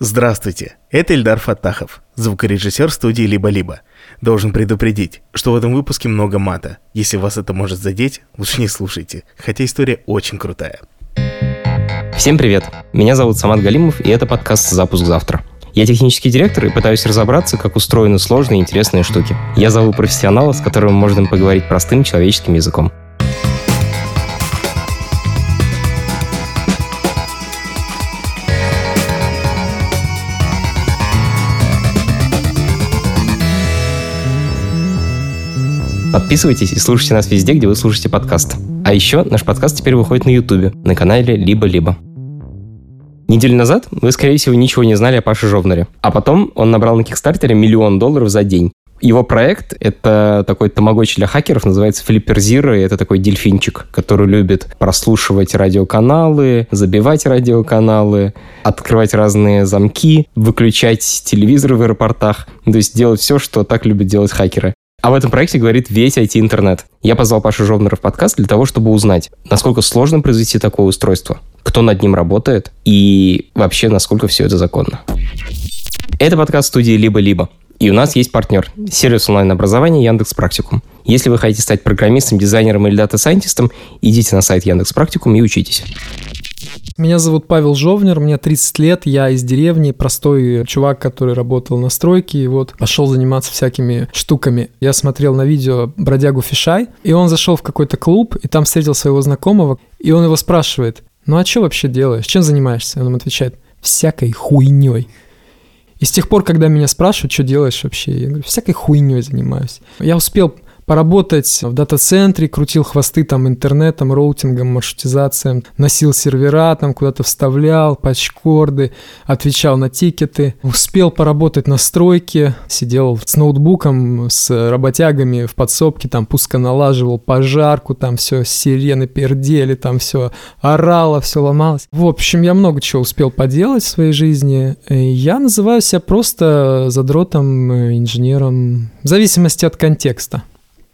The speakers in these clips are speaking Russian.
Здравствуйте, это Ильдар Фаттахов, звукорежиссер студии «Либо-Либо». Должен предупредить, что в этом выпуске много мата. Если вас это может задеть, лучше не слушайте, хотя история очень крутая. Всем привет, меня зовут Самат Галимов, и это подкаст «Запуск завтра». Я технический директор и пытаюсь разобраться, как устроены сложные и интересные штуки. Я зову профессионала, с которым можно поговорить простым человеческим языком. Подписывайтесь и слушайте нас везде, где вы слушаете подкаст. А еще наш подкаст теперь выходит на Ютубе, на канале «Либо-Либо». Неделю назад вы, скорее всего, ничего не знали о Паше Жовнере. А потом он набрал на Kickstarter $1 миллион за день. Его проект — это такой тамагочи для хакеров, называется Flipper Zero, и это такой дельфинчик, который любит прослушивать радиоканалы, забивать радиоканалы, открывать разные замки, выключать телевизоры в аэропортах, то есть делать все, что так любят делать хакеры. Об этом проекте говорит весь IT-интернет. Я позвал Пашу Жовнера в подкаст для того, чтобы узнать, насколько сложно произвести такое устройство, кто над ним работает и вообще, насколько все это законно. Это подкаст студии «Либо-Либо». И у нас есть партнер – сервис онлайн-образования «Яндекс.Практикум». Если вы хотите стать программистом, дизайнером или дата-сайентистом, идите на сайт «Яндекс.Практикум» и учитесь. Меня зовут Павел Жовнер, мне 30 лет, я из деревни, простой чувак, который работал на стройке, и вот пошел заниматься всякими штуками. Я смотрел на видео «Бродягу Фишай», и он зашел в какой-то клуб, и там встретил своего знакомого, и он его спрашивает, ну а что вообще делаешь, чем занимаешься? Он ему отвечает, всякой хуйней. И с тех пор, когда меня спрашивают, что делаешь вообще, я говорю, всякой хуйней занимаюсь. Я успел поработать в дата-центре, крутил хвосты там интернетом, роутингом, маршрутизацией, носил сервера, там куда-то вставлял, патчкорды, отвечал на тикеты. Успел поработать на стройке, сидел с ноутбуком, с работягами в подсобке, там пусконалаживал пожарку, там все, сирены пердели, там все орало, все ломалось. В общем, я много чего успел поделать в своей жизни. Я называю себя просто задротом, инженером, в зависимости от контекста.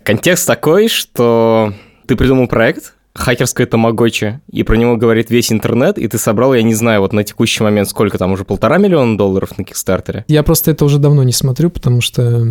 Контекст такой, что ты придумал проект, хакерское тамагочи, и про него говорит весь интернет, и ты собрал, я не знаю, вот на текущий момент сколько там, уже $1,5 миллиона на Кикстартере? Я просто это уже давно не смотрю, потому что,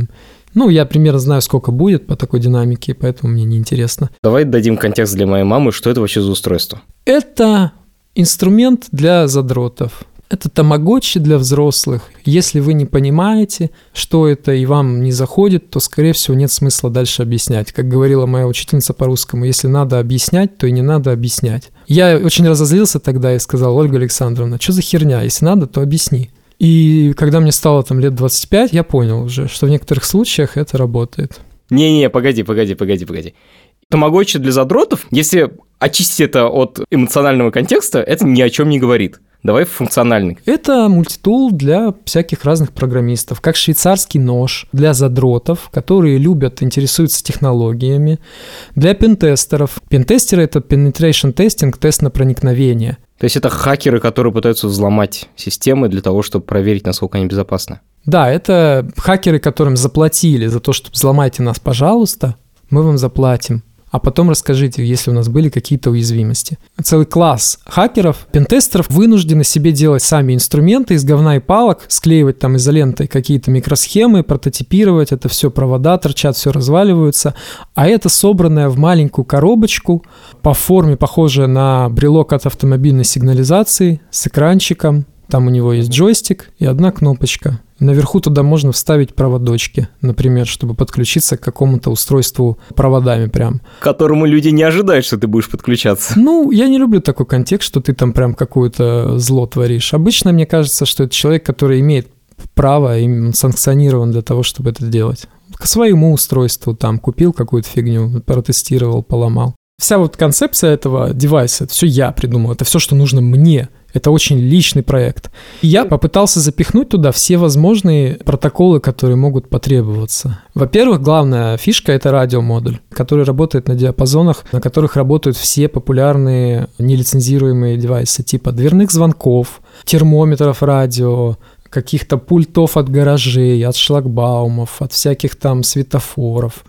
я примерно знаю, сколько будет по такой динамике, поэтому мне неинтересно. Давай дадим контекст для моей мамы, что это вообще за устройство? Это инструмент для задротов. Это тамагочи для взрослых. Если вы не понимаете, что это, и вам не заходит, то, скорее всего, нет смысла дальше объяснять. Как говорила моя учительница по-русскому, если надо объяснять, то и не надо объяснять. Я очень разозлился тогда и сказал, Ольга Александровна, что за херня? Если надо, то объясни. И когда мне стало там лет 25, я понял уже, что в некоторых случаях это работает. Не-не, погоди. Тамагочи для задротов, если очистить это от эмоционального контекста, это ни о чем не говорит. Давай функциональный. Это мультитул для всяких разных программистов, как швейцарский нож для задротов, которые любят, интересуются технологиями, для пентестеров. Пентестеры — это penetration testing, тест на проникновение. То есть это хакеры, которые пытаются взломать системы для того, чтобы проверить, насколько они безопасны? Да, это хакеры, которым заплатили за то, что взломайте нас, пожалуйста, мы вам заплатим. А потом расскажите, если у нас были какие-то уязвимости. Целый класс хакеров, пентестеров вынуждены себе делать сами инструменты из говна и палок, склеивать там изолентой какие-то микросхемы, прототипировать, это все провода торчат, все разваливаются. А это собранное в маленькую коробочку по форме, похожая на брелок от автомобильной сигнализации, с экранчиком. Там у него есть джойстик и одна кнопочка. Наверху туда можно вставить проводочки, например, чтобы подключиться к какому-то устройству проводами прям. К которому люди не ожидают, что ты будешь подключаться. Я не люблю такой контекст, что ты там прям какое-то зло творишь. Обычно мне кажется, что это человек, который имеет право, и санкционирован для того, чтобы это делать. К своему устройству там купил какую-то фигню, протестировал, поломал. Вся вот концепция этого девайса, это все я придумал, это все, что нужно мне. Это очень личный проект. Я попытался запихнуть туда все возможные протоколы, которые могут потребоваться. Во-первых, главная фишка — это радиомодуль, который работает на диапазонах, на которых работают все популярные нелицензируемые девайсы, типа дверных звонков, термометров радио, каких-то пультов от гаражей, от шлагбаумов, от всяких там светофоров.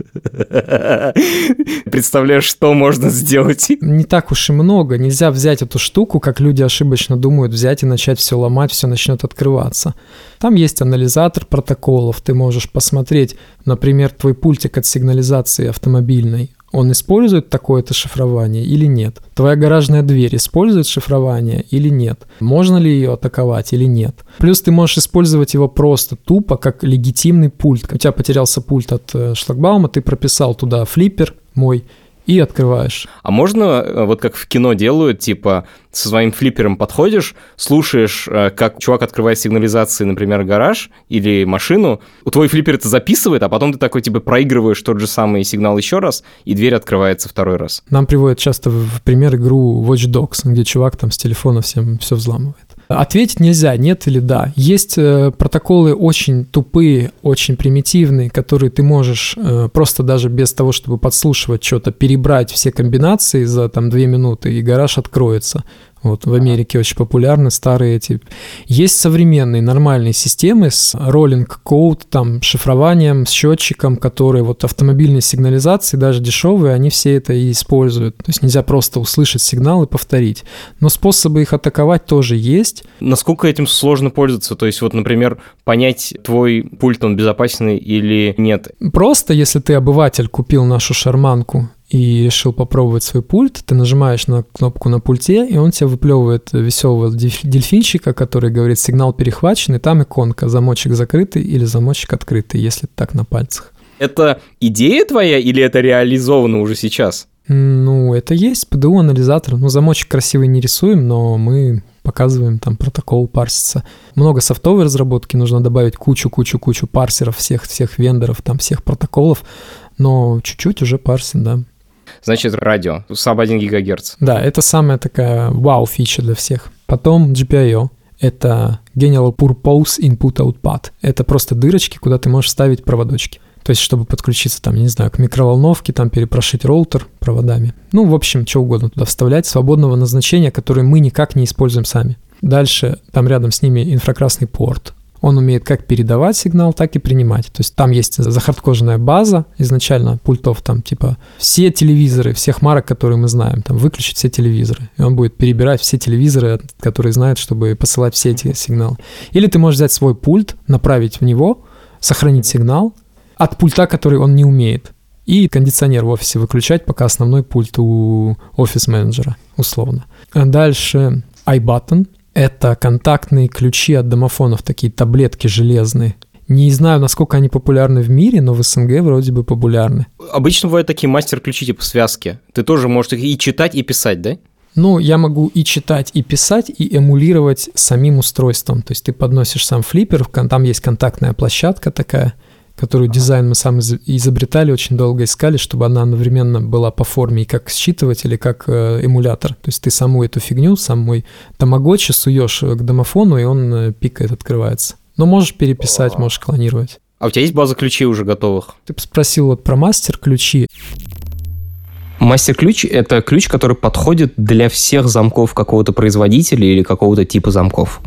Представляешь, что можно сделать? Не так уж и много. Нельзя взять эту штуку, как люди ошибочно думают, взять и начать все ломать, все начнет открываться. Там есть анализатор протоколов, ты можешь посмотреть, например, твой пультик от сигнализации автомобильной. Он использует такое-то шифрование или нет? Твоя гаражная дверь использует шифрование или нет? Можно ли ее атаковать или нет? Плюс ты можешь использовать его просто тупо как легитимный пульт. У тебя потерялся пульт от шлагбаума, ты прописал туда флиппер мой и открываешь. А можно, вот как в кино делают, типа со своим флиппером подходишь, слушаешь, как чувак открывает сигнализации, например, гараж или машину, твой флиппер это записывает, а потом ты такой, типа, проигрываешь тот же самый сигнал еще раз, и дверь открывается второй раз. Нам приводят часто в пример игру Watch Dogs, где чувак там с телефона всем все взламывает. Ответить нельзя, нет или да. Есть протоколы очень тупые, очень примитивные, которые ты можешь просто даже без того, чтобы подслушивать что-то, перебрать все комбинации за там 2 минуты, и гараж откроется. Вот в Америке очень популярны старые эти. Есть современные нормальные системы с роллинг-код, там, шифрованием, с счетчиком, которые вот автомобильные сигнализации, даже дешевые, они все это и используют. То есть нельзя просто услышать сигнал и повторить. Но способы их атаковать тоже есть. Насколько этим сложно пользоваться? То есть вот, например, понять, твой пульт, он безопасный или нет? Просто, если ты обыватель купил нашу шарманку, и решил попробовать свой пульт, ты нажимаешь на кнопку на пульте, и он тебе выплевывает веселого дельфинчика, который говорит, сигнал перехвачен, и там иконка, замочек закрытый или замочек открытый, если так на пальцах. Это идея твоя или это реализовано уже сейчас? Ну, это есть, ПДУ-анализатор. Ну, замочек красивый не рисуем, но мы показываем, там протокол парсится. Много софтовой разработки, нужно добавить кучу парсеров, всех вендоров, там всех протоколов, но чуть-чуть уже парсим, да. Значит, радио, саб 1 ГГц. Да, это самая такая вау-фича для всех. Потом GPIO. Это General Purpose Input Output. Это просто дырочки, куда ты можешь вставить проводочки. То есть, чтобы подключиться, там, не знаю, к микроволновке, там, перепрошить роутер проводами. Ну, в общем, что угодно туда вставлять, свободного назначения, которое мы никак не используем сами. Дальше, там рядом с ними инфракрасный порт. Он умеет как передавать сигнал, так и принимать. То есть там есть захардкоженная база изначально пультов, там типа все телевизоры, всех марок, которые мы знаем, там выключить все телевизоры. И он будет перебирать все телевизоры, которые знают, чтобы посылать все эти сигналы. Или ты можешь взять свой пульт, направить в него, сохранить сигнал от пульта, который он не умеет. И кондиционер в офисе выключать, пока основной пульт у офис-менеджера, условно. А дальше iButton. Это контактные ключи от домофонов, такие таблетки железные. Не знаю, насколько они популярны в мире, но в СНГ вроде бы популярны. Обычно бывают такие мастер-ключи типа связки. Ты тоже можешь их и читать, и писать, да? Ну, я могу и читать, и писать, и эмулировать самим устройством. То есть ты подносишь сам флиппер, там есть контактная площадка такая, которую дизайн мы сами изобретали, очень долго искали, чтобы она одновременно была по форме и как считыватель, и как эмулятор. То есть ты саму эту фигню, самой тамагочи суешь к домофону, и он пикает, открывается. Но можешь переписать, можешь клонировать. А у тебя есть база ключей уже готовых? Ты спросил вот про мастер-ключи. Мастер-ключ — это ключ, который подходит для всех замков какого-то производителя или какого-то типа замков.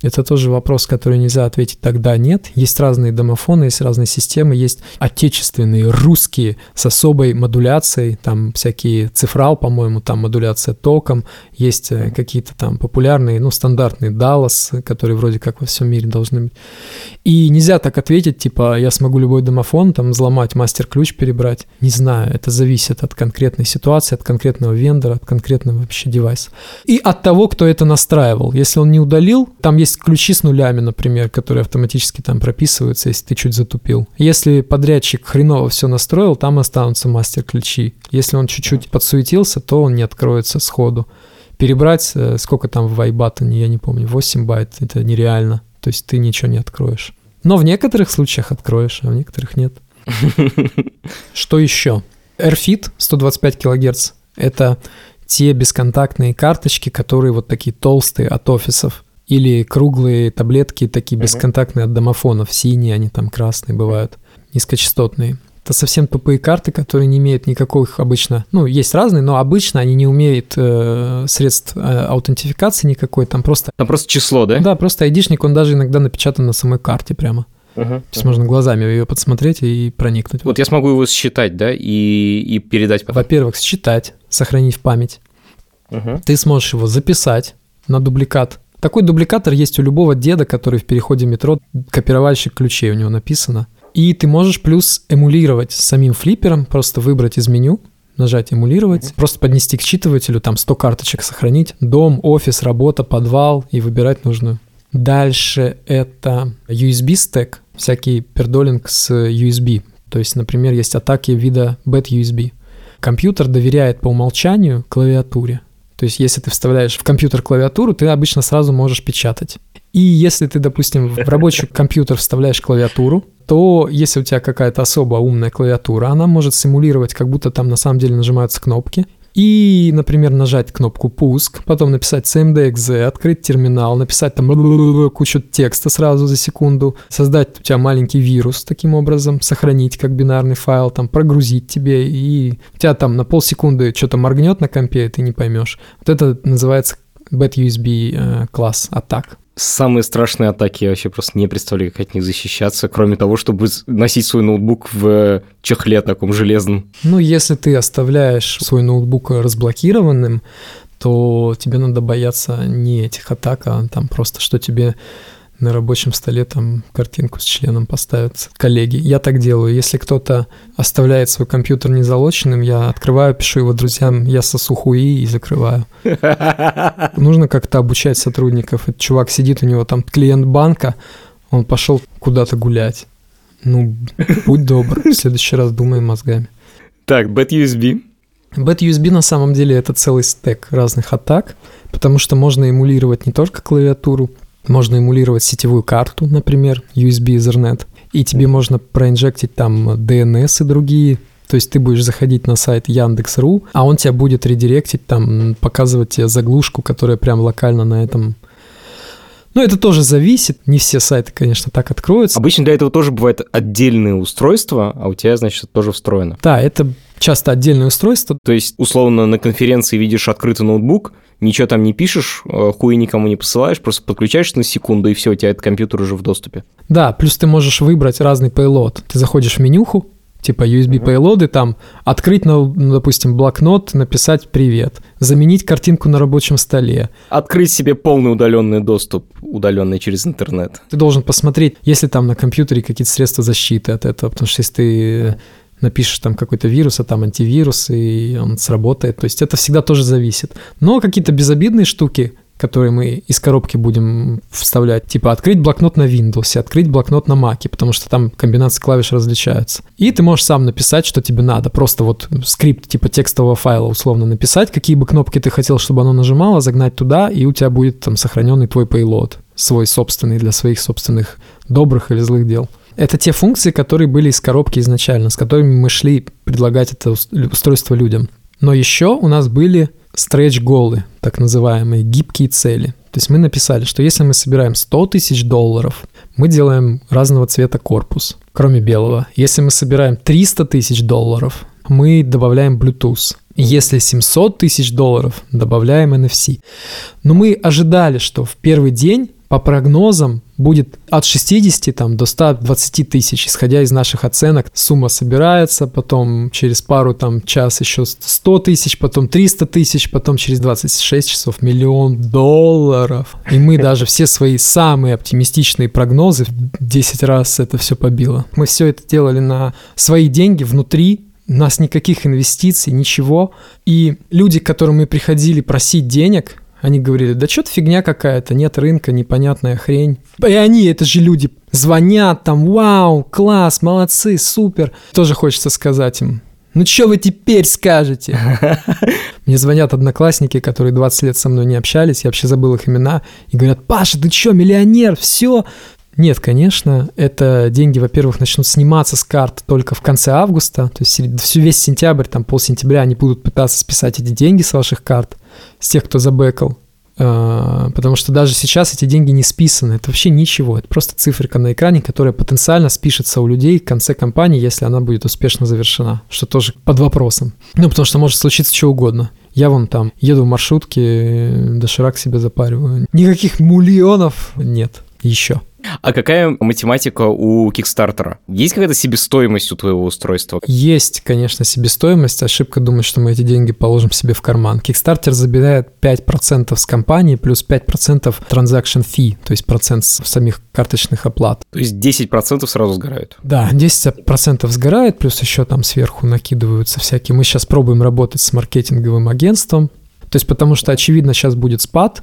Это тоже вопрос, который нельзя ответить тогда нет. Есть разные домофоны, есть разные системы, есть отечественные, русские, с особой модуляцией, там всякие цифрал, по-моему, там модуляция током, есть какие-то там популярные, ну, стандартные Dallas, которые вроде как во всем мире должны быть. И нельзя так ответить, типа, я смогу любой домофон, там, взломать, мастер-ключ перебрать. Не знаю, это зависит от конкретной ситуации, от конкретного вендора, от конкретного вообще девайса. И от того, кто это настраивал. Если он не удалил, там есть ключи с нулями, например, которые автоматически там прописываются, если ты чуть затупил. Если подрядчик хреново все настроил, там останутся мастер-ключи. Если он чуть-чуть подсуетился, то он не откроется сходу. Перебрать, сколько там в iButton, я не помню, 8 байт, это нереально. То есть ты ничего не откроешь. Но в некоторых случаях откроешь, а в некоторых нет. Что еще? AirFit 125 кГц. Это те бесконтактные карточки, которые вот такие толстые от офисов. Или круглые таблетки, такие бесконтактные от домофонов, синие, они там красные бывают, низкочастотные. это совсем тупые карты, которые не имеют никаких обычно, ну, есть разные, но обычно они не умеют средств аутентификации никакой, там просто... Там просто число, да? Да, просто айдишник, он даже иногда напечатан на самой карте прямо. То есть можно глазами ее подсмотреть и проникнуть. Вот я смогу его считать, да, и передать потом. Во-первых, считать, сохранив память. Ты сможешь его записать на дубликат. Такой дубликатор есть у любого деда, который в переходе метро, копировальщик ключей у него написано. И ты можешь плюс эмулировать самим флиппером, просто выбрать из меню, нажать эмулировать, просто поднести к считывателю, там 100 карточек сохранить, дом, офис, работа, подвал и выбирать нужную. Дальше это USB-стек, всякий пердолинг с USB. То есть, например, есть атаки вида Bad USB. Компьютер доверяет по умолчанию клавиатуре. То есть, если ты вставляешь в компьютер клавиатуру, ты обычно сразу можешь печатать. И если ты, допустим, в рабочий компьютер вставляешь клавиатуру, то если у тебя какая-то особо умная клавиатура, она может симулировать, как будто там на самом деле нажимаются кнопки. И, например, нажать кнопку «Пуск», потом написать «CMDXZ», открыть терминал, написать там кучу текста сразу за секунду, создать у тебя маленький вирус таким образом, сохранить как бинарный файл, там прогрузить тебе, и у тебя там на полсекунды что-то моргнет на компе, и ты не поймешь. Вот это называется Bad USB класс атак. Самые страшные атаки, я вообще просто не представляю, как от них защищаться, кроме того, чтобы носить свой ноутбук в чехле таком железном. Ну, если ты оставляешь свой ноутбук разблокированным, то тебе надо бояться не этих атак, а там просто, что тебе на рабочем столе там картинку с членом поставят коллеги. Я так делаю. Если кто-то оставляет свой компьютер незалоченным, я открываю, пишу его друзьям, я сосу хуи и закрываю. Нужно как-то обучать сотрудников. Этот чувак сидит, у него там клиент банка, он пошел куда-то гулять. Ну, будь добр, в следующий раз думай мозгами. Так, Bad USB. Bad USB на самом деле это целый стэк разных атак, потому что можно эмулировать не только клавиатуру, можно эмулировать сетевую карту, например, USB Ethernet, и тебе можно проинжектить там DNS и другие. То есть ты будешь заходить на сайт Яндекс.Ру, а он тебя будет редиректить, там, показывать тебе заглушку, которая прям локально на этом... Ну, это тоже зависит. Не все сайты, конечно, так откроются. Обычно для этого тоже бывают отдельные устройства, а у тебя, значит, это тоже встроено. Да, это часто отдельное устройство. То есть, условно, на конференции видишь открытый ноутбук, ничего там не пишешь, хуй никому не посылаешь, просто подключаешься на секунду, и все, у тебя этот компьютер уже в доступе. Да, плюс ты можешь выбрать разный пейлод. Ты заходишь в менюху, типа USB пейлоды, там, открыть, допустим, блокнот, написать «Привет», заменить картинку на рабочем столе. Открыть себе полный удаленный доступ, удаленный через интернет. Ты должен посмотреть, есть ли там на компьютере какие-то средства защиты от этого, потому что если ты... напишешь там какой-то вирус, а там антивирус, и он сработает. То есть это всегда тоже зависит. Но какие-то безобидные штуки, которые мы из коробки будем вставлять, типа открыть блокнот на Windows, открыть блокнот на Mac, потому что там комбинации клавиш различаются. И ты можешь сам написать, что тебе надо. Просто вот скрипт типа текстового файла условно написать, какие бы кнопки ты хотел, чтобы оно нажимало, загнать туда, и у тебя будет там сохраненный твой пейлод, свой собственный, для своих собственных добрых или злых дел. Это те функции, которые были из коробки изначально, с которыми мы шли предлагать это устройство людям. Но еще у нас были стретч-голы, так называемые гибкие цели. То есть мы написали, что если мы собираем $100 000, мы делаем разного цвета корпус, кроме белого. Если мы собираем $300 000, мы добавляем Bluetooth. Если $700 000, добавляем NFC. Но мы ожидали, что в первый день по прогнозам будет от 60 там, до 120 тысяч, исходя из наших оценок. Сумма собирается, потом через пару там, час еще 100 тысяч, потом 300 тысяч, потом через 26 часов $1 000 000. И мы даже все свои самые оптимистичные прогнозы в 10 раз это все побило. Мы все это делали на свои деньги внутри, у нас никаких инвестиций, ничего. И люди, к которым мы приходили просить денег, они говорили, да что-то фигня какая-то, нет рынка, непонятная хрень. И они, это же люди, звонят там, вау, класс, молодцы, супер. Тоже хочется сказать им, ну что вы теперь скажете? Мне звонят одноклассники, которые 20 лет со мной не общались, я вообще забыл их имена, и говорят, Паша, ты что, миллионер, все? Нет, конечно, это деньги, во-первых, начнут сниматься с карт только в конце августа, то есть весь сентябрь, там полсентября они будут пытаться списать эти деньги с ваших карт, с тех, кто забэкал. потому что даже сейчас эти деньги не списаны, это вообще ничего, это просто циферка на экране, которая потенциально спишется у людей в конце кампании, если она будет успешно завершена, что тоже под вопросом. Ну, потому что может случиться что угодно. Я вон там еду в маршрутке, доширак себе запариваю. Никаких миллионов нет еще. А какая математика у Kickstarter? Есть какая-то себестоимость у твоего устройства? Есть, конечно, себестоимость. Ошибка думать, что мы эти деньги положим себе в карман. Kickstarter забирает 5% с компании плюс 5% transaction fee, то есть процент самих карточных оплат. То есть 10% сразу сгорают? Да, 10% сгорает, плюс еще там сверху накидываются всякие. Мы сейчас пробуем работать с маркетинговым агентством, то есть потому что, очевидно, сейчас будет спад.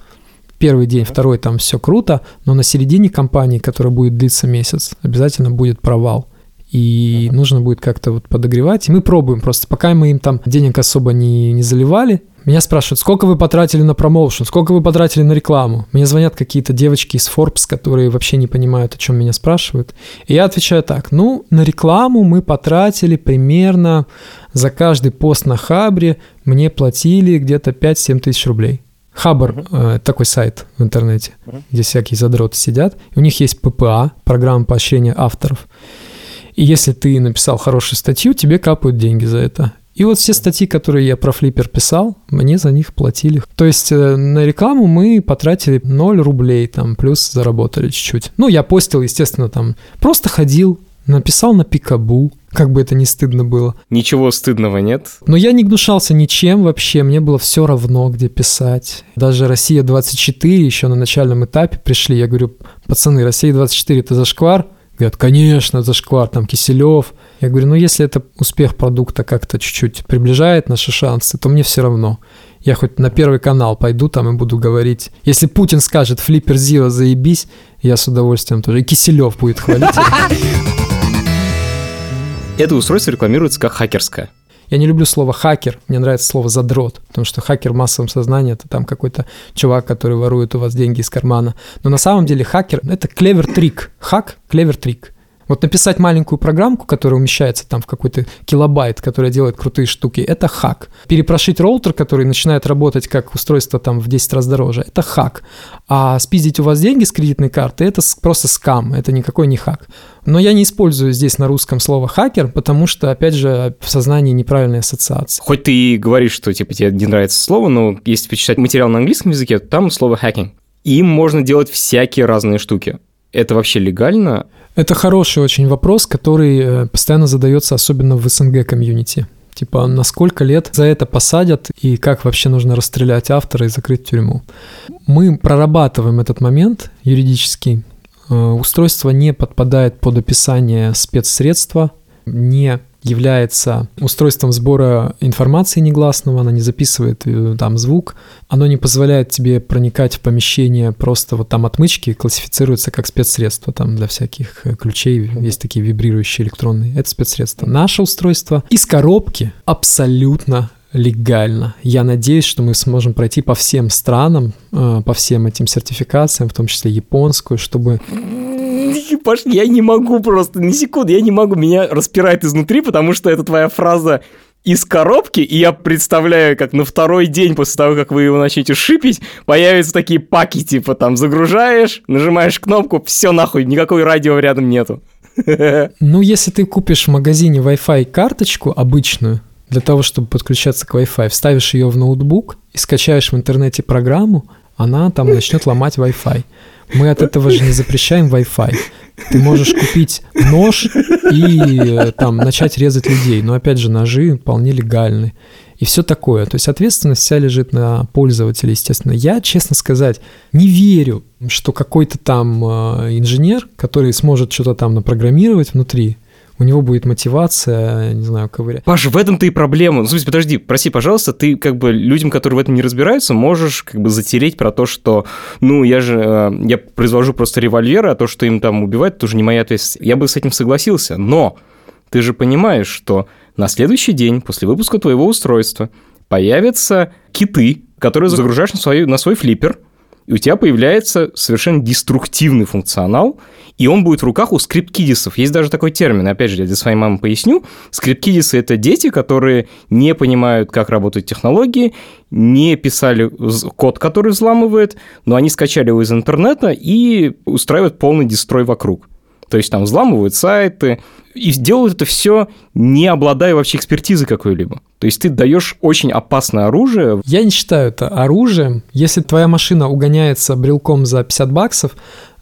Первый день, второй, там все круто, но на середине кампании, которая будет длиться месяц, обязательно будет провал. И нужно будет как-то вот подогревать. И мы пробуем просто, пока мы им там денег особо не заливали. Меня спрашивают, сколько вы потратили на промоушен, сколько вы потратили на рекламу. Мне звонят какие-то девочки из Forbes, которые вообще не понимают, о чем меня спрашивают. И я отвечаю так, ну, на рекламу мы потратили примерно за каждый пост на Хабре мне платили где-то 5-7 тысяч рублей. Хабр, такой сайт в интернете, где всякие задроты сидят. У них есть ППА, программа поощрения авторов. И если ты написал хорошую статью, тебе капают деньги за это. И вот все статьи, которые я про Flipper писал, мне за них платили. То есть на рекламу мы потратили 0 рублей, там, плюс заработали чуть-чуть. Ну, я постил, естественно, там, просто ходил, написал на Пикабу, как бы это не стыдно было. Ничего стыдного нет. Но я не гнушался ничем вообще, мне было все равно, где писать. Даже «Россия-24» еще на начальном этапе пришли, я говорю, пацаны, «Россия-24» это зашквар? Говорят, конечно, зашквар, там Киселев. Я говорю, ну если это успех продукта как-то чуть-чуть приближает наши шансы, то мне все равно. Я хоть на Первый канал пойду там и буду говорить. Если Путин скажет «Flipper Zero, заебись», я с удовольствием тоже. И Киселев будет хвалить. Это устройство рекламируется как хакерское. Я не люблю слово «хакер», мне нравится слово «задрот», потому что хакер в массовом сознании – это там какой-то чувак, который ворует у вас деньги из кармана. Но на самом деле хакер – это клевер-трик. Хак – клевер-трик. Вот написать маленькую программку, которая умещается там в какой-то килобайт, которая делает крутые штуки – это хак. Перепрошить роутер, который начинает работать как устройство там в 10 раз дороже – это хак. А спиздить у вас деньги с кредитной карты – это просто скам, это никакой не хак. Но я не использую здесь на русском слово «хакер», потому что, опять же, в сознании неправильная ассоциация. Хоть ты и говоришь, что типа тебе не нравится слово, но если почитать материал на английском языке, то там слово «хакинг». Им можно делать всякие разные штуки. Это вообще легально? Это хороший очень вопрос, который постоянно задается, особенно в СНГ-комьюнити. Типа, на сколько лет за это посадят и как вообще нужно расстрелять автора и закрыть тюрьму. Мы прорабатываем этот момент юридический. Устройство не подпадает под описание спецсредства, не является устройством сбора информации негласного, оно не записывает там звук, оно не позволяет тебе проникать в помещение, просто вот там отмычки классифицируются как спецсредство, там для всяких ключей есть такие вибрирующие электронные, это спецсредство. Наше устройство из коробки абсолютно легально. Я надеюсь, что мы сможем пройти по всем странам, по всем этим сертификациям, в том числе японскую, чтобы... Паш, я не могу просто, ни секунду, я не могу, меня распирает изнутри, потому что это твоя фраза из коробки, и я представляю, как на второй день после того, как вы его начнете шипить, появятся такие паки, типа там загружаешь, нажимаешь кнопку, все нахуй, никакой радио рядом нету. Ну, если ты купишь в магазине Wi-Fi карточку обычную, для того, чтобы подключаться к Wi-Fi, вставишь ее в ноутбук и скачаешь в интернете программу, она там начнет ломать Wi-Fi. Мы от этого же не запрещаем Wi-Fi. Ты можешь купить нож и там начать резать людей. Но опять же, ножи вполне легальны. И все такое. То есть ответственность вся лежит на пользователе, естественно. Я, честно сказать, не верю, что какой-то там инженер, который сможет что-то там напрограммировать внутри, у него будет мотивация, не знаю, ковырять. Паша, в этом-то и проблема. Ну, в смысле, подожди, прости, пожалуйста, ты как бы людям, которые в этом не разбираются, можешь как бы затереть про то, что, ну, я произвожу просто револьверы, а то, что им там убивают, это уже не моя ответственность. Я бы с этим согласился, но ты же понимаешь, что на следующий день после выпуска твоего устройства появятся киты, которые загружаешь на свой флиппер, и у тебя появляется совершенно деструктивный функционал, и он будет в руках у скрипткидисов. Есть даже такой термин, опять же, я для своей мамы поясню. Скрипткидисы – это дети, которые не понимают, как работают технологии, не писали код, который взламывает, но они скачали его из интернета и устраивают полный дестрой вокруг. То есть там взламывают сайты и делают это все, не обладая вообще экспертизой какой-либо. То есть ты даешь очень опасное оружие. Я не считаю это оружием. Если твоя машина угоняется брелком за $50,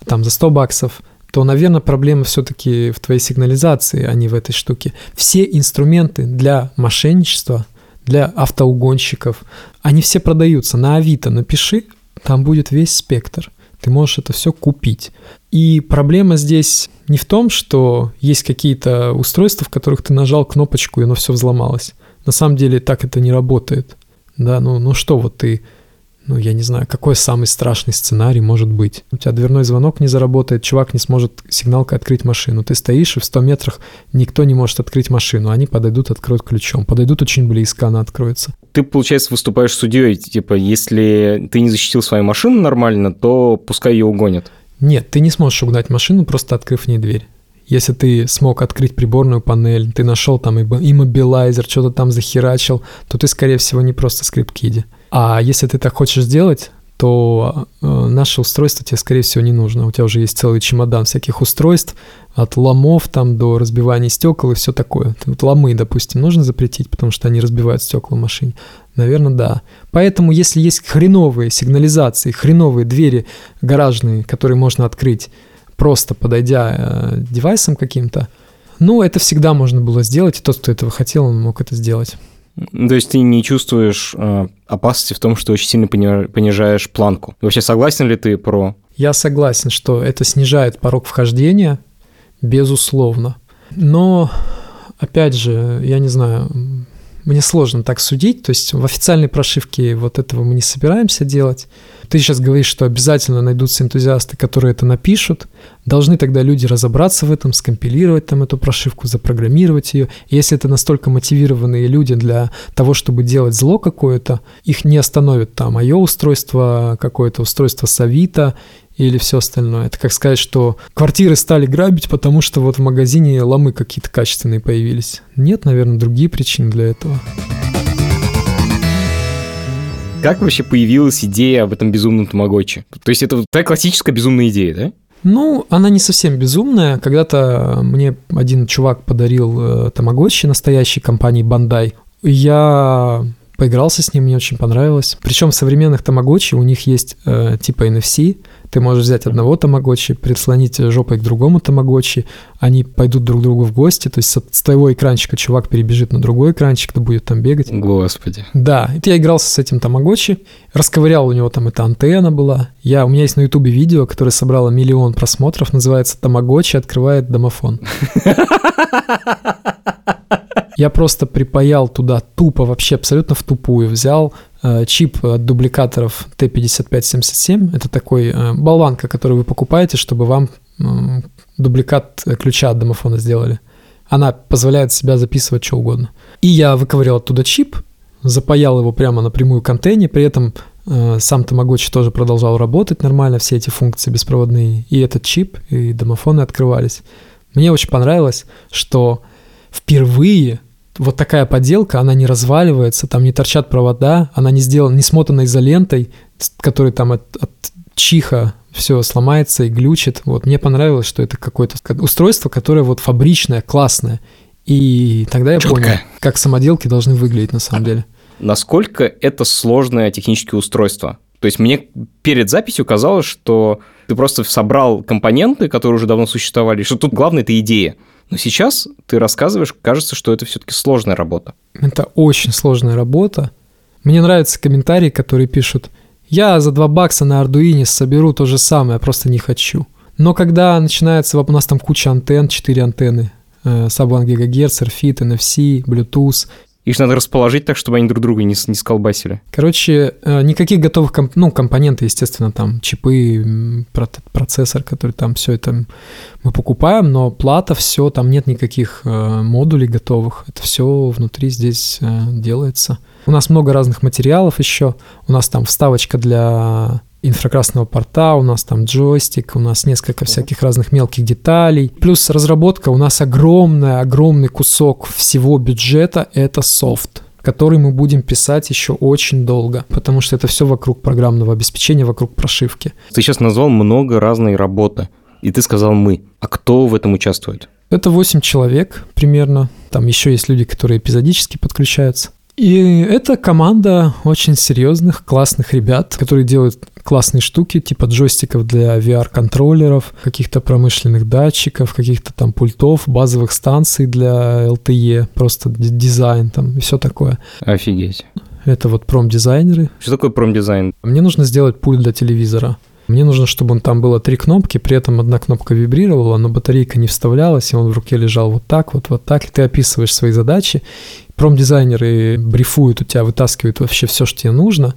там за $100, то, наверное, проблема все-таки в твоей сигнализации, а не в этой штуке. Все инструменты для мошенничества, для автоугонщиков, они все продаются. На Авито напиши, там будет весь спектр. Ты можешь это все купить. И проблема здесь не в том, что есть какие-то устройства, в которых ты нажал кнопочку, и оно все взломалось. На самом деле так это не работает. Да, ну что вот ты... Ну, я не знаю, какой самый страшный сценарий может быть? У тебя дверной звонок не заработает, чувак не сможет сигналкой открыть машину. Ты стоишь, и в 100 метрах никто не может открыть машину. Они подойдут, откроют ключом. Подойдут очень близко, она откроется. Ты, получается, выступаешь судьей. Типа, если ты не защитил свою машину нормально, то пускай ее угонят. Нет, ты не сможешь угнать машину, просто открыв в ней дверь. Если ты смог открыть приборную панель, ты нашел там иммобилайзер, что-то там захерачил, то ты, скорее всего, не просто скрипткиди. А если ты так хочешь сделать, то наше устройство тебе, скорее всего, не нужно. У тебя уже есть целый чемодан всяких устройств, от ломов там до разбивания стекол и все такое. Вот ломы, допустим, нужно запретить, потому что они разбивают стекла в машине. Наверное, да. Поэтому, если есть хреновые сигнализации, хреновые двери гаражные, которые можно открыть, просто подойдя девайсом каким-то, ну, это всегда можно было сделать, и тот, кто этого хотел, он мог это сделать. То есть ты не чувствуешь опасности в том, что очень сильно понижаешь планку. Вообще согласен ли ты про... Я согласен, что это снижает порог вхождения, безусловно. Но, опять же, я не знаю, мне сложно так судить. То есть в официальной прошивке вот этого мы не собираемся делать. Ты сейчас говоришь, что обязательно найдутся энтузиасты, которые это напишут. Должны тогда люди разобраться в этом, скомпилировать там эту прошивку, запрограммировать ее. И если это настолько мотивированные люди для того, чтобы делать зло какое-то, их не остановит там iOS-устройство, какое-то устройство с Авито или все остальное. Это как сказать, что квартиры стали грабить, потому что вот в магазине ломы какие-то качественные появились. Нет, наверное, другие причины для этого. Как вообще появилась идея об этом безумном тамагочи? То есть это такая классическая безумная идея, да? Ну, она не совсем безумная. Когда-то мне один чувак подарил тамагочи настоящей компании Bandai. Я поигрался с ним, мне очень понравилось. Причем в современных тамагочи у них есть типа NFC. Ты можешь взять одного тамагочи, прислонить жопой к другому тамагочи, они пойдут друг к другу в гости, то есть с твоего экранчика чувак перебежит на другой экранчик, ты будешь там бегать. Господи. Да, я игрался с этим тамагочи, расковырял у него там эта антенна была. У меня есть на ютубе видео, которое собрало 1 миллион просмотров, называется «Тамагочи открывает домофон». Я просто припаял туда тупо, вообще абсолютно втупую, взял чип от дубликаторов T5577, это такой болванка, которую вы покупаете, чтобы вам дубликат ключа от домофона сделали. Она позволяет себя записывать что угодно. И я выковырял оттуда чип, запаял его прямо напрямую к антенне, при этом сам тамагочи тоже продолжал работать нормально, все эти функции беспроводные, и этот чип, и домофоны открывались. Мне очень понравилось, что впервые вот такая поделка, она не разваливается, там не торчат провода, она не сделана, не смотана изолентой, которая там от чиха все сломается и глючит. Вот мне понравилось, что это какое-то устройство, которое вот фабричное, классное. И тогда я понял, как самоделки должны выглядеть на самом деле. Насколько это сложное техническое устройство? То есть мне перед записью казалось, что ты просто собрал компоненты, которые уже давно существовали, что тут главное – это идея. Но сейчас ты рассказываешь, кажется, что это все-таки сложная работа. Это очень сложная работа. Мне нравятся комментарии, которые пишут: «Я за $2 на Ардуине соберу то же самое, просто не хочу». Но когда начинается... У нас там куча антенн, 4 антенны. Саблон ГГц, RFID, NFC, Bluetooth. Их надо расположить так, чтобы они друг друга не сколбасили. Короче, никаких готовых компонентов, естественно, там чипы, процессор, который там все это мы покупаем, но плата, все, там нет никаких модулей готовых. Это все внутри здесь делается. У нас много разных материалов еще. У нас там вставочка для инфракрасного порта, у нас там джойстик, у нас несколько всяких разных мелких деталей. Плюс разработка, у нас огромный кусок всего бюджета — это софт, который мы будем писать еще очень долго, потому что это все вокруг программного обеспечения, вокруг прошивки. Ты сейчас назвал много разной работы, и ты сказал «мы». А кто в этом участвует? Это 8 человек примерно. Там еще есть люди, которые эпизодически подключаются. И это команда очень серьезных, классных ребят, которые делают классные штуки, типа джойстиков для VR-контроллеров, каких-то промышленных датчиков, каких-то там пультов, базовых станций для LTE, просто дизайн там и все такое. Офигеть. Это вот промдизайнеры. Что такое промдизайн? Мне нужно сделать пульт для телевизора. Мне нужно, чтобы он там было 3 кнопки, при этом одна кнопка вибрировала, но батарейка не вставлялась, и он в руке лежал вот так. И ты описываешь свои задачи. Промдизайнеры брифуют у тебя, вытаскивают вообще все, что тебе нужно,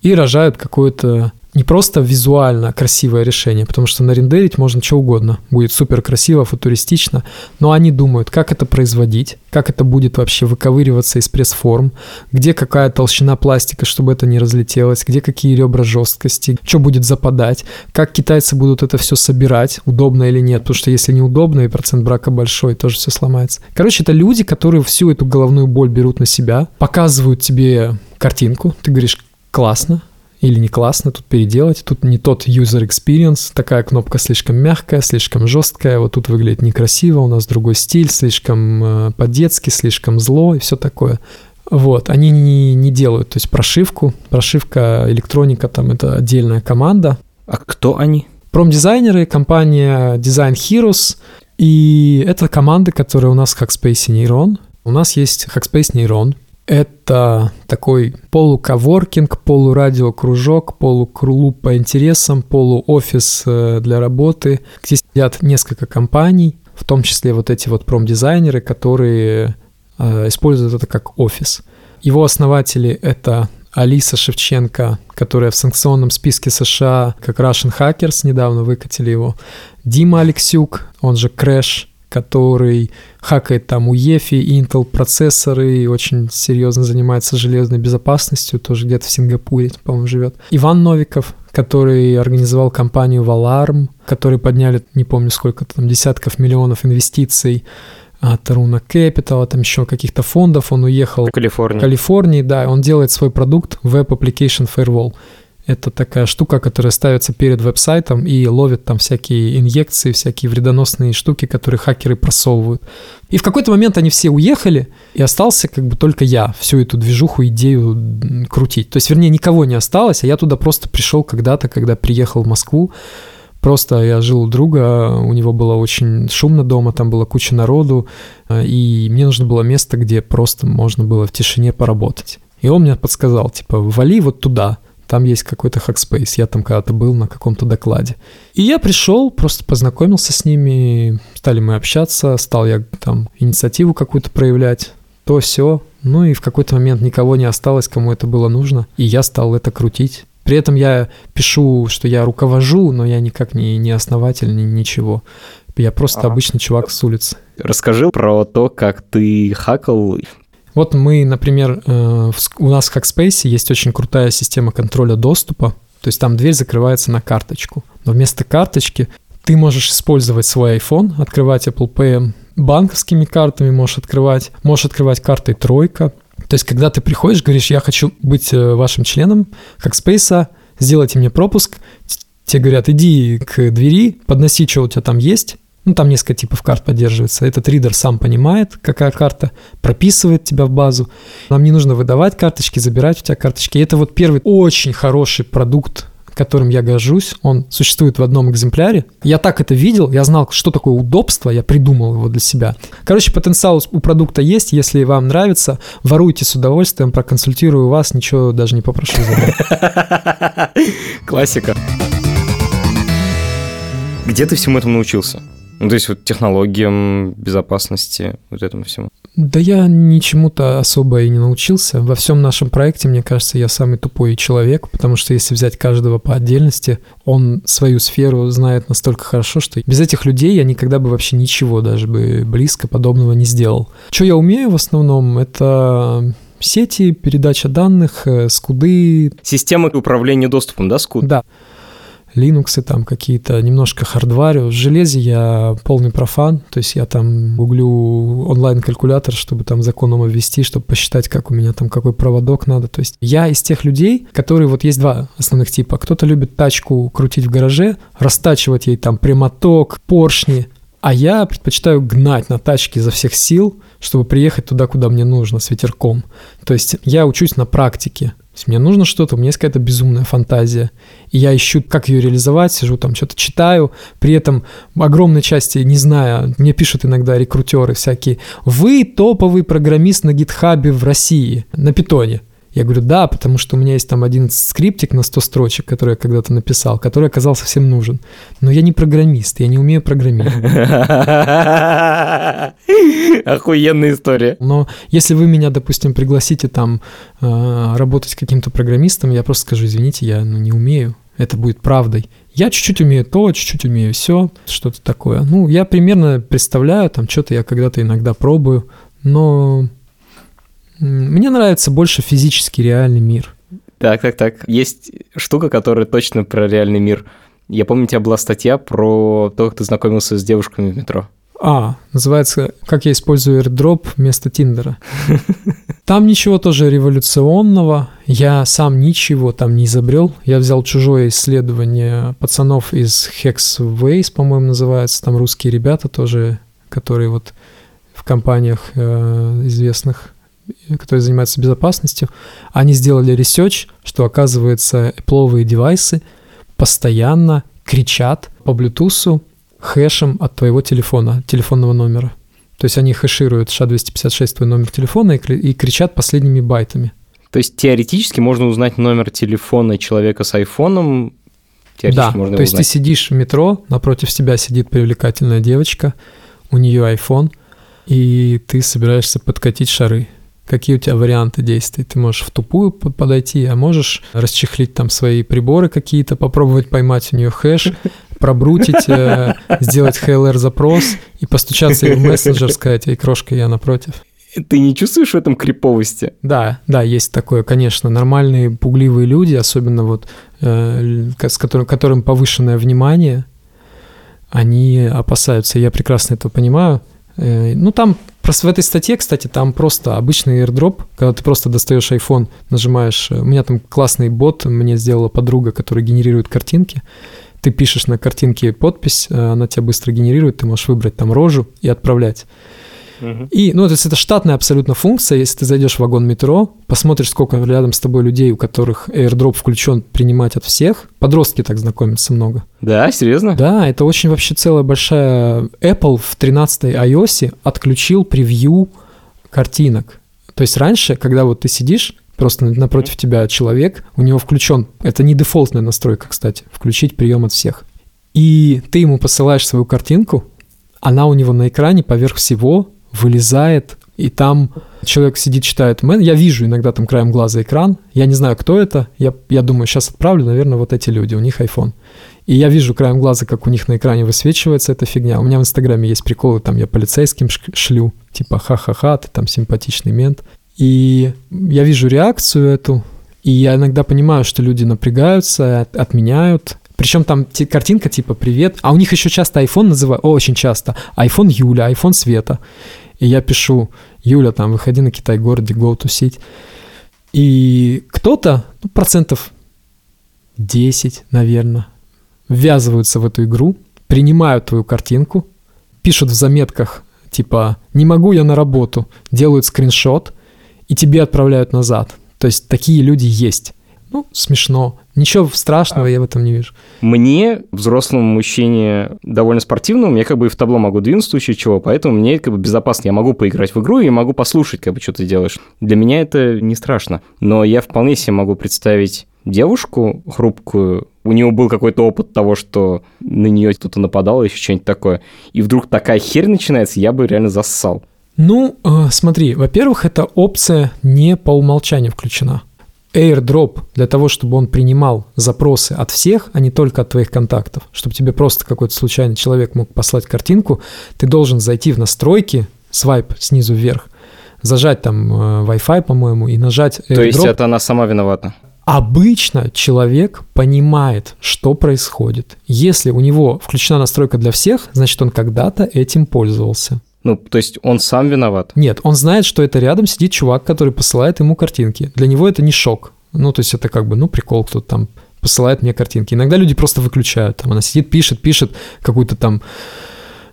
и рожают какое-то не просто визуально красивое решение, потому что нарендерить можно что угодно. Будет супер красиво, футуристично, но они думают, как это производить, как это будет вообще выковыриваться из пресс-форм, где какая толщина пластика, чтобы это не разлетелось, где какие ребра жесткости, что будет западать, как китайцы будут это все собирать, удобно или нет, потому что если неудобно и процент брака большой, тоже все сломается. Короче, это люди, которые всю эту головную боль берут на себя, показывают тебе картинку, ты говоришь «классно», или не классно, тут переделать, тут не тот user experience, такая кнопка слишком мягкая, слишком жесткая, вот тут выглядит некрасиво, у нас другой стиль, слишком по-детски, слишком зло и все такое. Вот, они не делают, то есть прошивка, электроника, там это отдельная команда. А кто они? Промдизайнеры, компания Design Heroes, и это команды, которые у нас в Hackspace Neuron. У нас есть Hackspace Neuron. Это такой полуковоркинг, полурадиокружок, полуклуб по интересам, полуофис для работы, где сидят несколько компаний, в том числе вот эти вот промдизайнеры, которые используют это как офис. Его основатели — это Алиса Шевченко, которая в санкционном списке США как Russian Hackers, недавно выкатили его, Дима Алексюк, он же Крэш, который хакает там УЕФИ, Intel процессоры и очень серьезно занимается железной безопасностью, тоже где-то в Сингапуре, по-моему, живет. Иван Новиков, который организовал компанию Valarm, которые подняли, не помню сколько там, десятков миллионов инвестиций от Runa Capital, а там еще каких-то фондов, он уехал в Калифорнию, да, он делает свой продукт Web Application Firewall. Это такая штука, которая ставится перед веб-сайтом и ловит там всякие инъекции, всякие вредоносные штуки, которые хакеры просовывают. И в какой-то момент они все уехали, и остался как бы только я всю эту движуху, идею крутить. То есть, вернее, никого не осталось, а я туда просто пришел когда-то, когда приехал в Москву. Просто я жил у друга, у него было очень шумно дома, там была куча народу, и мне нужно было место, где просто можно было в тишине поработать. И он мне подсказал, типа, вали вот туда. Там есть какой-то Hackspace, я там когда-то был на каком-то докладе. И я пришел, просто познакомился с ними, стали мы общаться, стал я там инициативу какую-то проявлять, то все. Ну и в какой-то момент никого не осталось, кому это было нужно, и я стал это крутить. При этом я пишу, что я руковожу, но я никак не основатель, ничего. Я просто обычный чувак с улицы. Расскажи про то, как ты хакал. Вот мы, например, у нас в Hackspace есть очень крутая система контроля доступа, то есть там дверь закрывается на карточку, но вместо карточки ты можешь использовать свой iPhone, открывать Apple Pay, банковскими картами можешь открывать картой «Тройка». То есть когда ты приходишь, говоришь, я хочу быть вашим членом Hackspace, сделайте мне пропуск, тебе говорят, иди к двери, подноси, что у тебя там есть. Ну, там несколько типов карт поддерживается. Этот ридер сам понимает, какая карта, прописывает тебя в базу. Нам не нужно выдавать карточки, забирать у тебя карточки. И это вот первый очень хороший продукт, которым я горжусь. Он существует в одном экземпляре. Я так это видел, я знал, что такое удобство, я придумал его для себя. Короче, потенциал у продукта есть, если вам нравится, воруйте с удовольствием, проконсультирую вас, ничего даже не попрошу забрать. Классика. Где ты всему этому научился? Ну, то есть вот технологиям, безопасности, вот этому всему. Да я ничему-то особо и не научился. Во всем нашем проекте, мне кажется, я самый тупой человек, потому что если взять каждого по отдельности, он свою сферу знает настолько хорошо, что без этих людей я никогда бы вообще ничего даже бы близко подобного не сделал. Что я умею в основном, это сети, передача данных, скуды. Системы управления доступом, да, скуд? Да. Linux и там какие-то немножко хардварю. В железе я полный профан, то есть я там гуглю онлайн-калькулятор, чтобы там законом обвести, чтобы посчитать, как у меня там какой проводок надо. То есть я из тех людей, которые вот есть два основных типа. Кто-то любит тачку крутить в гараже, растачивать ей там прямоток, поршни, а я предпочитаю гнать на тачке изо всех сил, чтобы приехать туда, куда мне нужно, с ветерком. То есть я учусь на практике. То есть мне нужно что-то, у меня есть какая-то безумная фантазия, и я ищу, как ее реализовать, сижу там, что-то читаю, при этом огромной части, не зная, мне пишут иногда рекрутеры всякие, вы топовый программист на гитхабе в России, на питоне. Я говорю, да, потому что у меня есть там один скриптик на 100 строчек, который я когда-то написал, который оказался всем нужен. Но я не программист, я не умею программировать. Охуенная история. Но если вы меня, допустим, пригласите там работать каким-то программистом, я просто скажу, извините, я не умею. Это будет правдой. Я чуть-чуть умею то, чуть-чуть умею все, что-то такое. Ну, я примерно представляю, там что-то я когда-то иногда пробую, но... Мне нравится больше физически реальный мир. Так. Есть штука, которая точно про реальный мир. Я помню, у тебя была статья про то, как ты знакомился с девушками в метро. Называется «Как я использую Airdrop вместо Тиндера». Там ничего тоже революционного. Я сам ничего там не изобрел. Я взял чужое исследование пацанов из Hexways, по-моему, называется. Там русские ребята тоже, которые вот в компаниях известных, которые занимаются безопасностью, они сделали ресерч, что, оказывается, Apple-овые девайсы постоянно кричат по Bluetooth хэшем от твоего телефона, телефонного номера. То есть они хэшируют SHA-256 твой номер телефона и кричат последними байтами. То есть теоретически можно узнать номер телефона человека с айфоном? Да, можно то есть узнать. Ты сидишь в метро, напротив себя сидит привлекательная девочка, у нее айфон, и ты собираешься подкатить шары. Какие у тебя варианты действий? Ты можешь в тупую подойти, а можешь расчехлить там свои приборы какие-то, попробовать поймать у нее хэш, пробрутить, сделать HLR-запрос и постучаться ей в мессенджер, сказать: «Эй, крошка, я напротив». Ты не чувствуешь в этом криповости? Да, есть такое, конечно. Нормальные пугливые люди, особенно вот с которым повышенное внимание, они опасаются. Я прекрасно это понимаю. Ну, там просто в этой статье, кстати, там просто обычный airdrop, когда ты просто достаешь iPhone, нажимаешь... У меня там классный бот, мне сделала подруга, которая генерирует картинки. Ты пишешь на картинке подпись, она тебя быстро генерирует, ты можешь выбрать там рожу и отправлять. И, ну, то есть это штатная абсолютно функция. Если ты зайдешь в вагон метро, посмотришь, сколько рядом с тобой людей, у которых airdrop включен, принимать от всех. Подростки так знакомятся много. Да, серьезно? Да, это очень вообще целая большая... Apple в 13-й iOS отключил превью картинок. То есть раньше, когда вот ты сидишь, просто напротив тебя человек, у него включен... Это не дефолтная настройка, кстати, включить прием от всех. И ты ему посылаешь свою картинку, она у него на экране поверх всего... вылезает, и там человек сидит, читает. Я вижу иногда там краем глаза экран, я не знаю, кто это, я думаю, сейчас отправлю, наверное, вот эти люди, у них iPhone. И я вижу краем глаза, как у них на экране высвечивается эта фигня. У меня в Инстаграме есть приколы, там я полицейским шлю, типа ха-ха-ха, ты там симпатичный мент. И я вижу реакцию эту, и я иногда понимаю, что люди напрягаются, отменяют. Причем там картинка типа «Привет», а у них еще часто iPhone называют, очень часто, iPhone Юля, iPhone Света. И я пишу: «Юля, там, выходи на Китай-городе, go тусить». И кто-то, ну, 10%, наверное, ввязываются в эту игру, принимают твою картинку, пишут в заметках, типа «Не могу я на работу», делают скриншот и тебе отправляют назад. То есть такие люди есть. Ну, смешно. Ничего страшного я в этом не вижу. Мне, взрослому мужчине, довольно спортивному, я как бы и в табло могу двинуть в случае чего, поэтому мне как бы безопасно. Я могу поиграть в игру и могу послушать, как бы, что ты делаешь. Для меня это не страшно. Но я вполне себе могу представить девушку хрупкую, у нее был какой-то опыт того, что на нее кто-то нападал или еще что-нибудь такое, и вдруг такая херь начинается, я бы реально зассал. Ну, смотри, во-первых, эта опция не по умолчанию включена. Airdrop для того, чтобы он принимал запросы от всех, а не только от твоих контактов, чтобы тебе просто какой-то случайный человек мог послать картинку, ты должен зайти в настройки, свайп снизу вверх, зажать там Wi-Fi, по-моему, и нажать Airdrop. То есть это она сама виновата? Обычно человек понимает, что происходит. Если у него включена настройка для всех, значит, он когда-то этим пользовался. Ну, то есть он сам виноват? Нет, он знает, что это рядом сидит чувак, который посылает ему картинки. Для него это не шок. Ну, то есть это как бы, ну, прикол, кто-то там посылает мне картинки. Иногда люди просто выключают. Там она сидит, пишет какую-то там...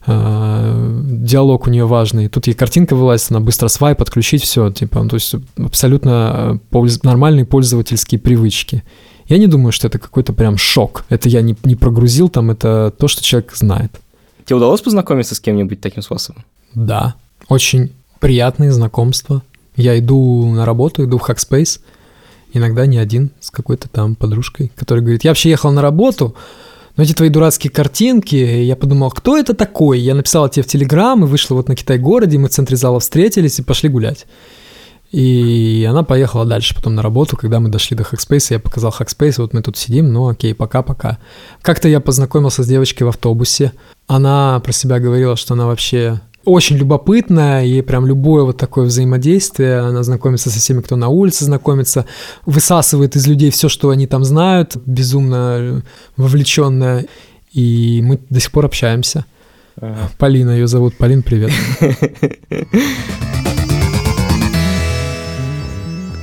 диалог у нее важный. Тут ей картинка вылазит, она быстро свайп, отключить, все. Типа, то есть абсолютно нормальные пользовательские привычки. Я не думаю, что это какой-то прям шок. Это я не прогрузил, там это то, что человек знает. Тебе удалось познакомиться с кем-нибудь таким способом? Да. Очень приятные знакомства. Я иду на работу, иду в Hackspace. Иногда не один, с какой-то там подружкой, которая говорит, я вообще ехал на работу, но эти твои дурацкие картинки, я подумал, кто это такой? Я написал тебе в Телеграм, и вышла вот на Китай-городе, мы в центре зала встретились и пошли гулять. И она поехала дальше потом на работу, когда мы дошли до Hackspace, я показал Hackspace, вот мы тут сидим, ну окей, пока-пока. Как-то я познакомился с девочкой в автобусе, она про себя говорила, что она вообще очень любопытная, и прям любое вот такое взаимодействие, она знакомится со всеми, кто на улице знакомится, высасывает из людей все, что они там знают, безумно вовлеченная, и мы до сих пор общаемся. Ага. Полина, ее зовут. Полин, привет.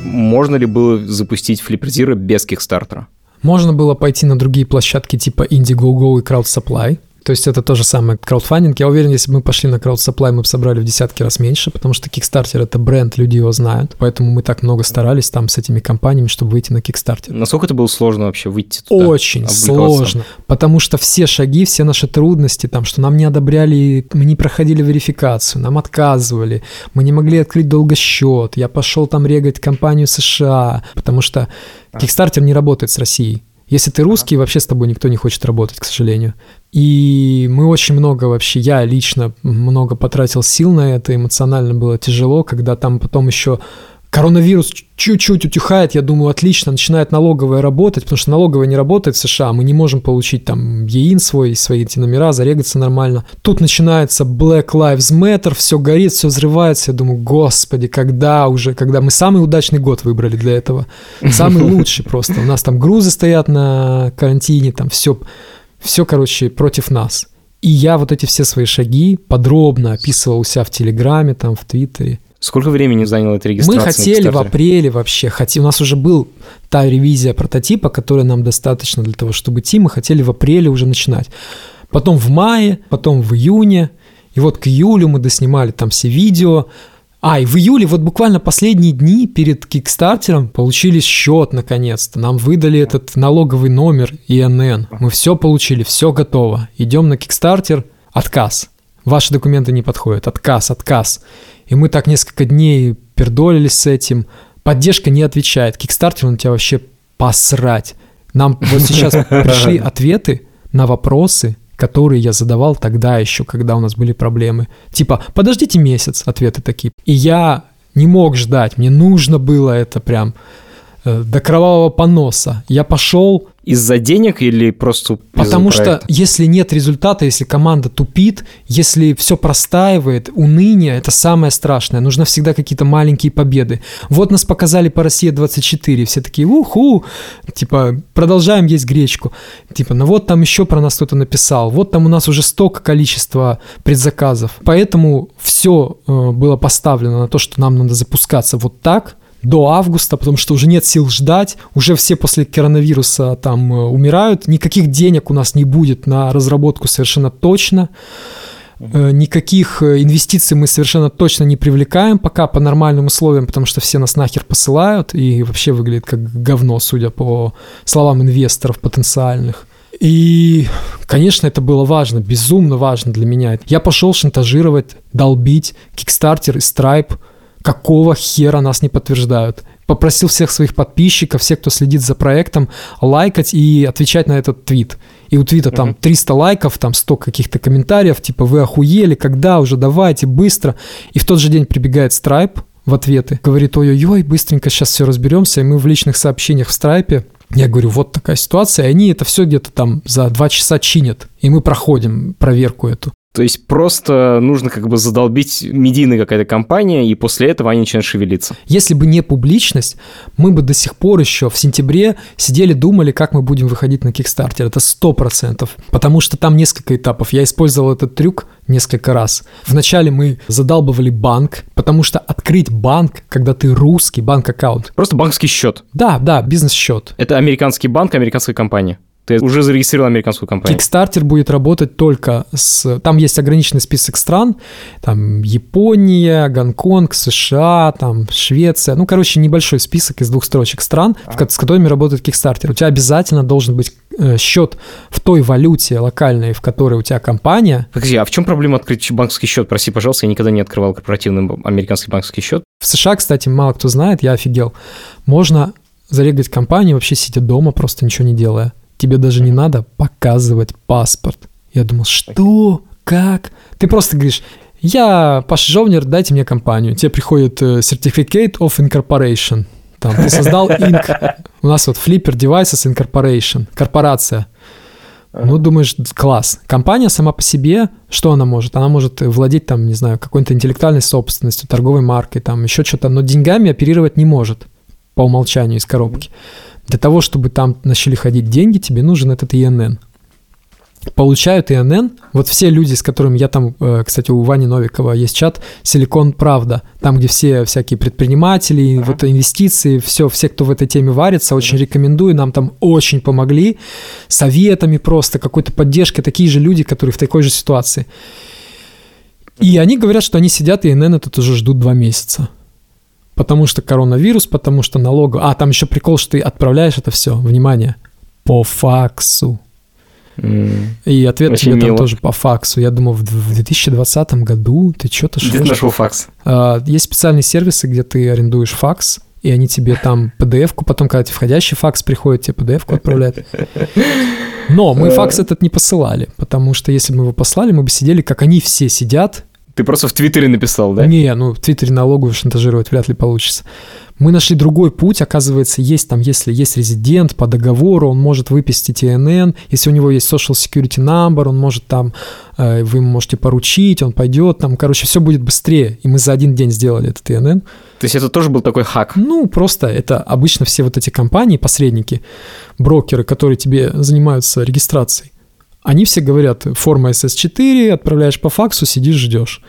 Можно ли было запустить Flipper Zero без Kickstarter? Можно было пойти на другие площадки типа Indie GoGo и CrowdSupply. То есть это то же самое краудфандинг. Я уверен, если бы мы пошли на CrowdSupply, мы бы собрали в десятки раз меньше, потому что Kickstarter — это бренд, люди его знают. Поэтому мы так много старались там с этими компаниями, чтобы выйти на Kickstarter. Насколько это было сложно вообще выйти туда? Очень сложно, потому что все шаги, все наши трудности, там, что нам не одобряли, мы не проходили верификацию, нам отказывали, мы не могли открыть долго счет, я пошел там регать компанию США, потому что Kickstarter не работает с Россией. Если ты русский, вообще с тобой никто не хочет работать, к сожалению. И мы очень много вообще, я лично много потратил сил на это, эмоционально было тяжело, когда там потом еще коронавирус чуть-чуть утихает, я думаю, отлично, начинает налоговая работать, потому что налоговая не работает в США, мы не можем получить там ЕИН свой, свои эти номера, зарегаться нормально. Тут начинается Black Lives Matter, все горит, все взрывается, я думаю, господи, когда мы самый удачный год выбрали для этого, самый лучший просто, у нас там грузы стоят на карантине, там все, короче, против нас. И я вот эти все свои шаги подробно описывал у себя в Телеграме, там, в Твиттере. Сколько времени заняла эта регистрация? Мы хотели в апреле вообще, у нас уже был та ревизия прототипа, которая нам достаточно для того, чтобы идти, мы хотели в апреле уже начинать. Потом в мае, потом в июне, и вот к июлю мы доснимали там все видео. И в июле, вот буквально последние дни перед Кикстартером, получили счет наконец-то. Нам выдали этот налоговый номер ИНН. Мы все получили, все готово. Идем на Кикстартер, отказ. Ваши документы не подходят, отказ. И мы так несколько дней пердолились с этим. Поддержка не отвечает. Kickstarter, он тебя вообще посрать. Нам вот сейчас пришли ответы на вопросы, которые я задавал тогда еще, когда у нас были проблемы. Типа, подождите месяц, ответы такие. И я не мог ждать, мне нужно было это прям до кровавого поноса. Я пошел... Из-за денег или просто из-за Потому проекта? Что если нет результата, если команда тупит, если все простаивает, уныние — это самое страшное. Нужны всегда какие-то маленькие победы. Вот нас показали по Россия-24, все такие уху, типа продолжаем есть гречку. Типа, ну вот там еще про нас кто-то написал, вот там у нас уже столько количества предзаказов. Поэтому все было поставлено на то, что нам надо запускаться вот так, до августа, потому что уже нет сил ждать, уже все после коронавируса там умирают, никаких денег у нас не будет на разработку совершенно точно, никаких инвестиций мы совершенно точно не привлекаем пока по нормальным условиям, потому что все нас нахер посылают и вообще выглядит как говно, судя по словам инвесторов потенциальных. И, конечно, это было важно, безумно важно для меня. Я пошел шантажировать, долбить Kickstarter и Stripe, какого хера нас не подтверждают. Попросил всех своих подписчиков, всех, кто следит за проектом, лайкать и отвечать на этот твит. И у твита там 300 лайков, там 100 каких-то комментариев, типа «Вы охуели, когда уже, давайте, быстро». И в тот же день прибегает Stripe в ответы, говорит «Ой-ой-ой, быстренько сейчас все разберемся», и мы в личных сообщениях в Stripe. Я говорю, вот такая ситуация, и они это все где-то там за 2 часа чинят, и мы проходим проверку эту. То есть просто нужно как бы задолбить медийная какая-то компания, и после этого они начинают шевелиться. Если бы не публичность, мы бы до сих пор еще в сентябре сидели, думали, как мы будем выходить на Kickstarter. Это 100%. Потому что там несколько этапов. Я использовал этот трюк несколько раз. Вначале мы задалбывали банк, потому что открыть банк, когда ты русский, банк-аккаунт. Просто банковский счет. Да, бизнес-счет. Это американский банк, американская компания. Ты уже зарегистрировал американскую компанию. Kickstarter будет работать только с... Там есть ограниченный список стран. Там Япония, Гонконг, США, там Швеция. Ну, короче, небольшой список из 2 строчек стран, с которыми работает Kickstarter. У тебя обязательно должен быть счет в той валюте локальной, в которой у тебя компания. Подожди, а в чем проблема открыть банковский счет? Прости, пожалуйста, я никогда не открывал корпоративный американский банковский счет. В США, кстати, мало кто знает, я офигел. Можно зарегать компанию, вообще сидя дома, просто ничего не делая. Тебе даже не надо показывать паспорт. Я думал, что? Как? Ты просто говоришь, я Паша Жовнер, дайте мне компанию. Тебе приходит Certificate of Incorporation. Там, ты создал Inc. У нас вот Flipper Devices Incorporation. Корпорация. Ну, думаешь, класс. Компания сама по себе, что она может? Она может владеть, там, не знаю, какой-то интеллектуальной собственностью, торговой маркой, там, еще что-то, но деньгами оперировать не может по умолчанию из коробки. Для того, чтобы там начали ходить деньги, тебе нужен этот ИНН. Получают ИНН. Вот все люди, с которыми я там... Кстати, у Вани Новикова есть чат «Силикон правда». Там, где все всякие предприниматели, вот инвестиции, все, кто в этой теме варится, очень рекомендую. Нам там очень помогли советами просто, какой-то поддержкой. Такие же люди, которые в такой же ситуации. И они говорят, что они сидят, и ИНН это уже ждут 2 месяца. Потому что коронавирус, потому что налогу... А, там еще прикол, что ты отправляешь это все, внимание, по факсу. И ответ очень тебе мило. Там тоже по факсу. Я думал, в 2020 году ты что-то... Где ты нашел факс? Есть специальные сервисы, где ты арендуешь факс, и они тебе там PDF-ку, потом, когда тебе входящий факс приходит, тебе PDF-ку отправляют. Но мы факс этот не посылали, потому что если бы мы его послали, мы бы сидели, как они все сидят. Ты просто в Твиттере написал, да? Не, в Твиттере налоговую шантажировать вряд ли получится. Мы нашли другой путь. Оказывается, есть там, если есть резидент по договору, он может выписать ИНН. Если у него есть social security number, он может там, вы ему можете поручить, он пойдет там. Короче, все будет быстрее. И мы за 1 день сделали этот ИНН. То есть это тоже был такой хак? Ну, просто это обычно все вот эти компании, посредники, брокеры, которые тебе занимаются регистрацией. Они все говорят, форма SS4, отправляешь по факсу, сидишь, ждешь.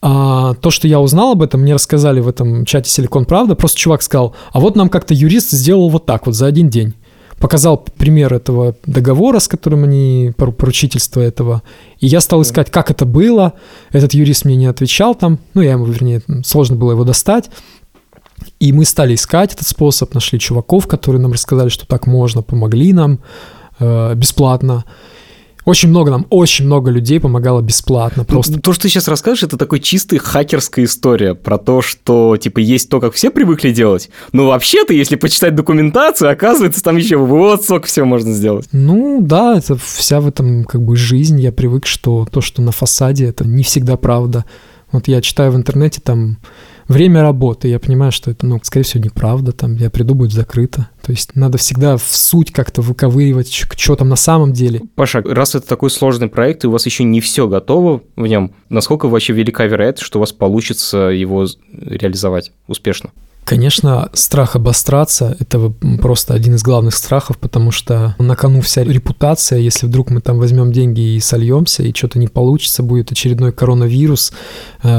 А то, что я узнал об этом, мне рассказали в этом чате «Силикон правда», просто чувак сказал, а вот нам как-то юрист сделал вот так вот за 1 день. Показал пример этого договора, с которым они, поручительство этого. И я стал искать, как это было. Этот юрист мне не отвечал там. Ну, я ему, вернее, сложно было его достать. И мы стали искать этот способ, нашли чуваков, которые нам рассказали, что так можно, помогли нам. Бесплатно. Очень много людей помогало бесплатно. Просто. То, что ты сейчас расскажешь, это такой чистый хакерская история про то, что типа есть то, как все привыкли делать, но вообще-то, если почитать документацию, оказывается, там еще вот сколько всего можно сделать. Ну да, это вся в этом как бы жизнь. Я привык, что то, что на фасаде, это не всегда правда. Вот я читаю в интернете там время работы, я понимаю, что это, скорее всего, неправда, там, я приду, будет закрыто. То есть надо всегда в суть как-то выковыривать, что там на самом деле. Паша, раз это такой сложный проект, и у вас еще не все готово в нем, насколько вообще велика вероятность, что у вас получится его реализовать успешно? Конечно, страх обостраться – это просто один из главных страхов, потому что на кону вся репутация. Если вдруг мы там возьмем деньги и сольемся, и что-то не получится, будет очередной коронавирус,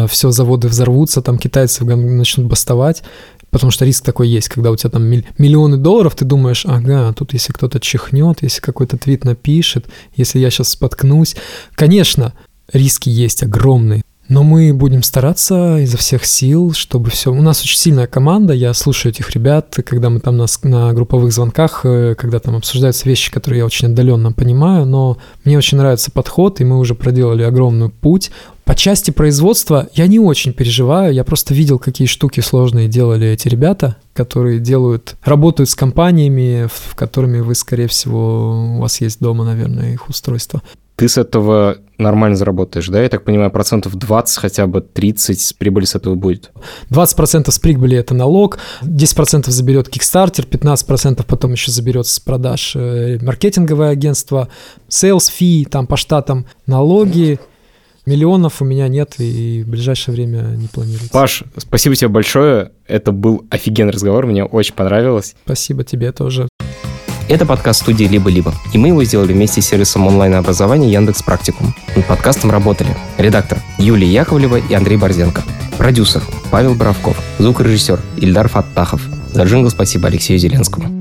все, заводы взорвутся, там китайцы начнут бастовать, потому что риск такой есть, когда у тебя там миллионы долларов, ты думаешь, ага, тут если кто-то чихнет, если какой-то твит напишет, если я сейчас споткнусь. Конечно, риски есть огромные. Но мы будем стараться изо всех сил, чтобы все... У нас очень сильная команда, я слушаю этих ребят, когда мы там на групповых звонках, когда там обсуждаются вещи, которые я очень отдаленно понимаю, но мне очень нравится подход, и мы уже проделали огромный путь. По части производства я не очень переживаю, я просто видел, какие штуки сложные делали эти ребята, которые работают с компаниями, в которыми вы, скорее всего, у вас есть дома, наверное, их устройство. Ты с этого нормально заработаешь, да? Я так понимаю, 20%, хотя бы 30% с прибыли с этого будет. 20% с прибыли – это налог, 10% заберет Kickstarter, 15% потом еще заберет с продаж маркетинговое агентство, sales fee, там по штатам налоги. Миллионов у меня нет и в ближайшее время не планируется. Паш, спасибо тебе большое. Это был офигенный разговор, мне очень понравилось. Спасибо тебе тоже. Это подкаст студии «Либо-Либо», и мы его сделали вместе с сервисом онлайн-образования «Яндекс.Практикум». Над подкастом работали редактор Юлия Яковлева и Андрей Борзенко, продюсер Павел Боровков, звукорежиссер Ильдар Фаттахов. За джингл спасибо Алексею Зеленскому.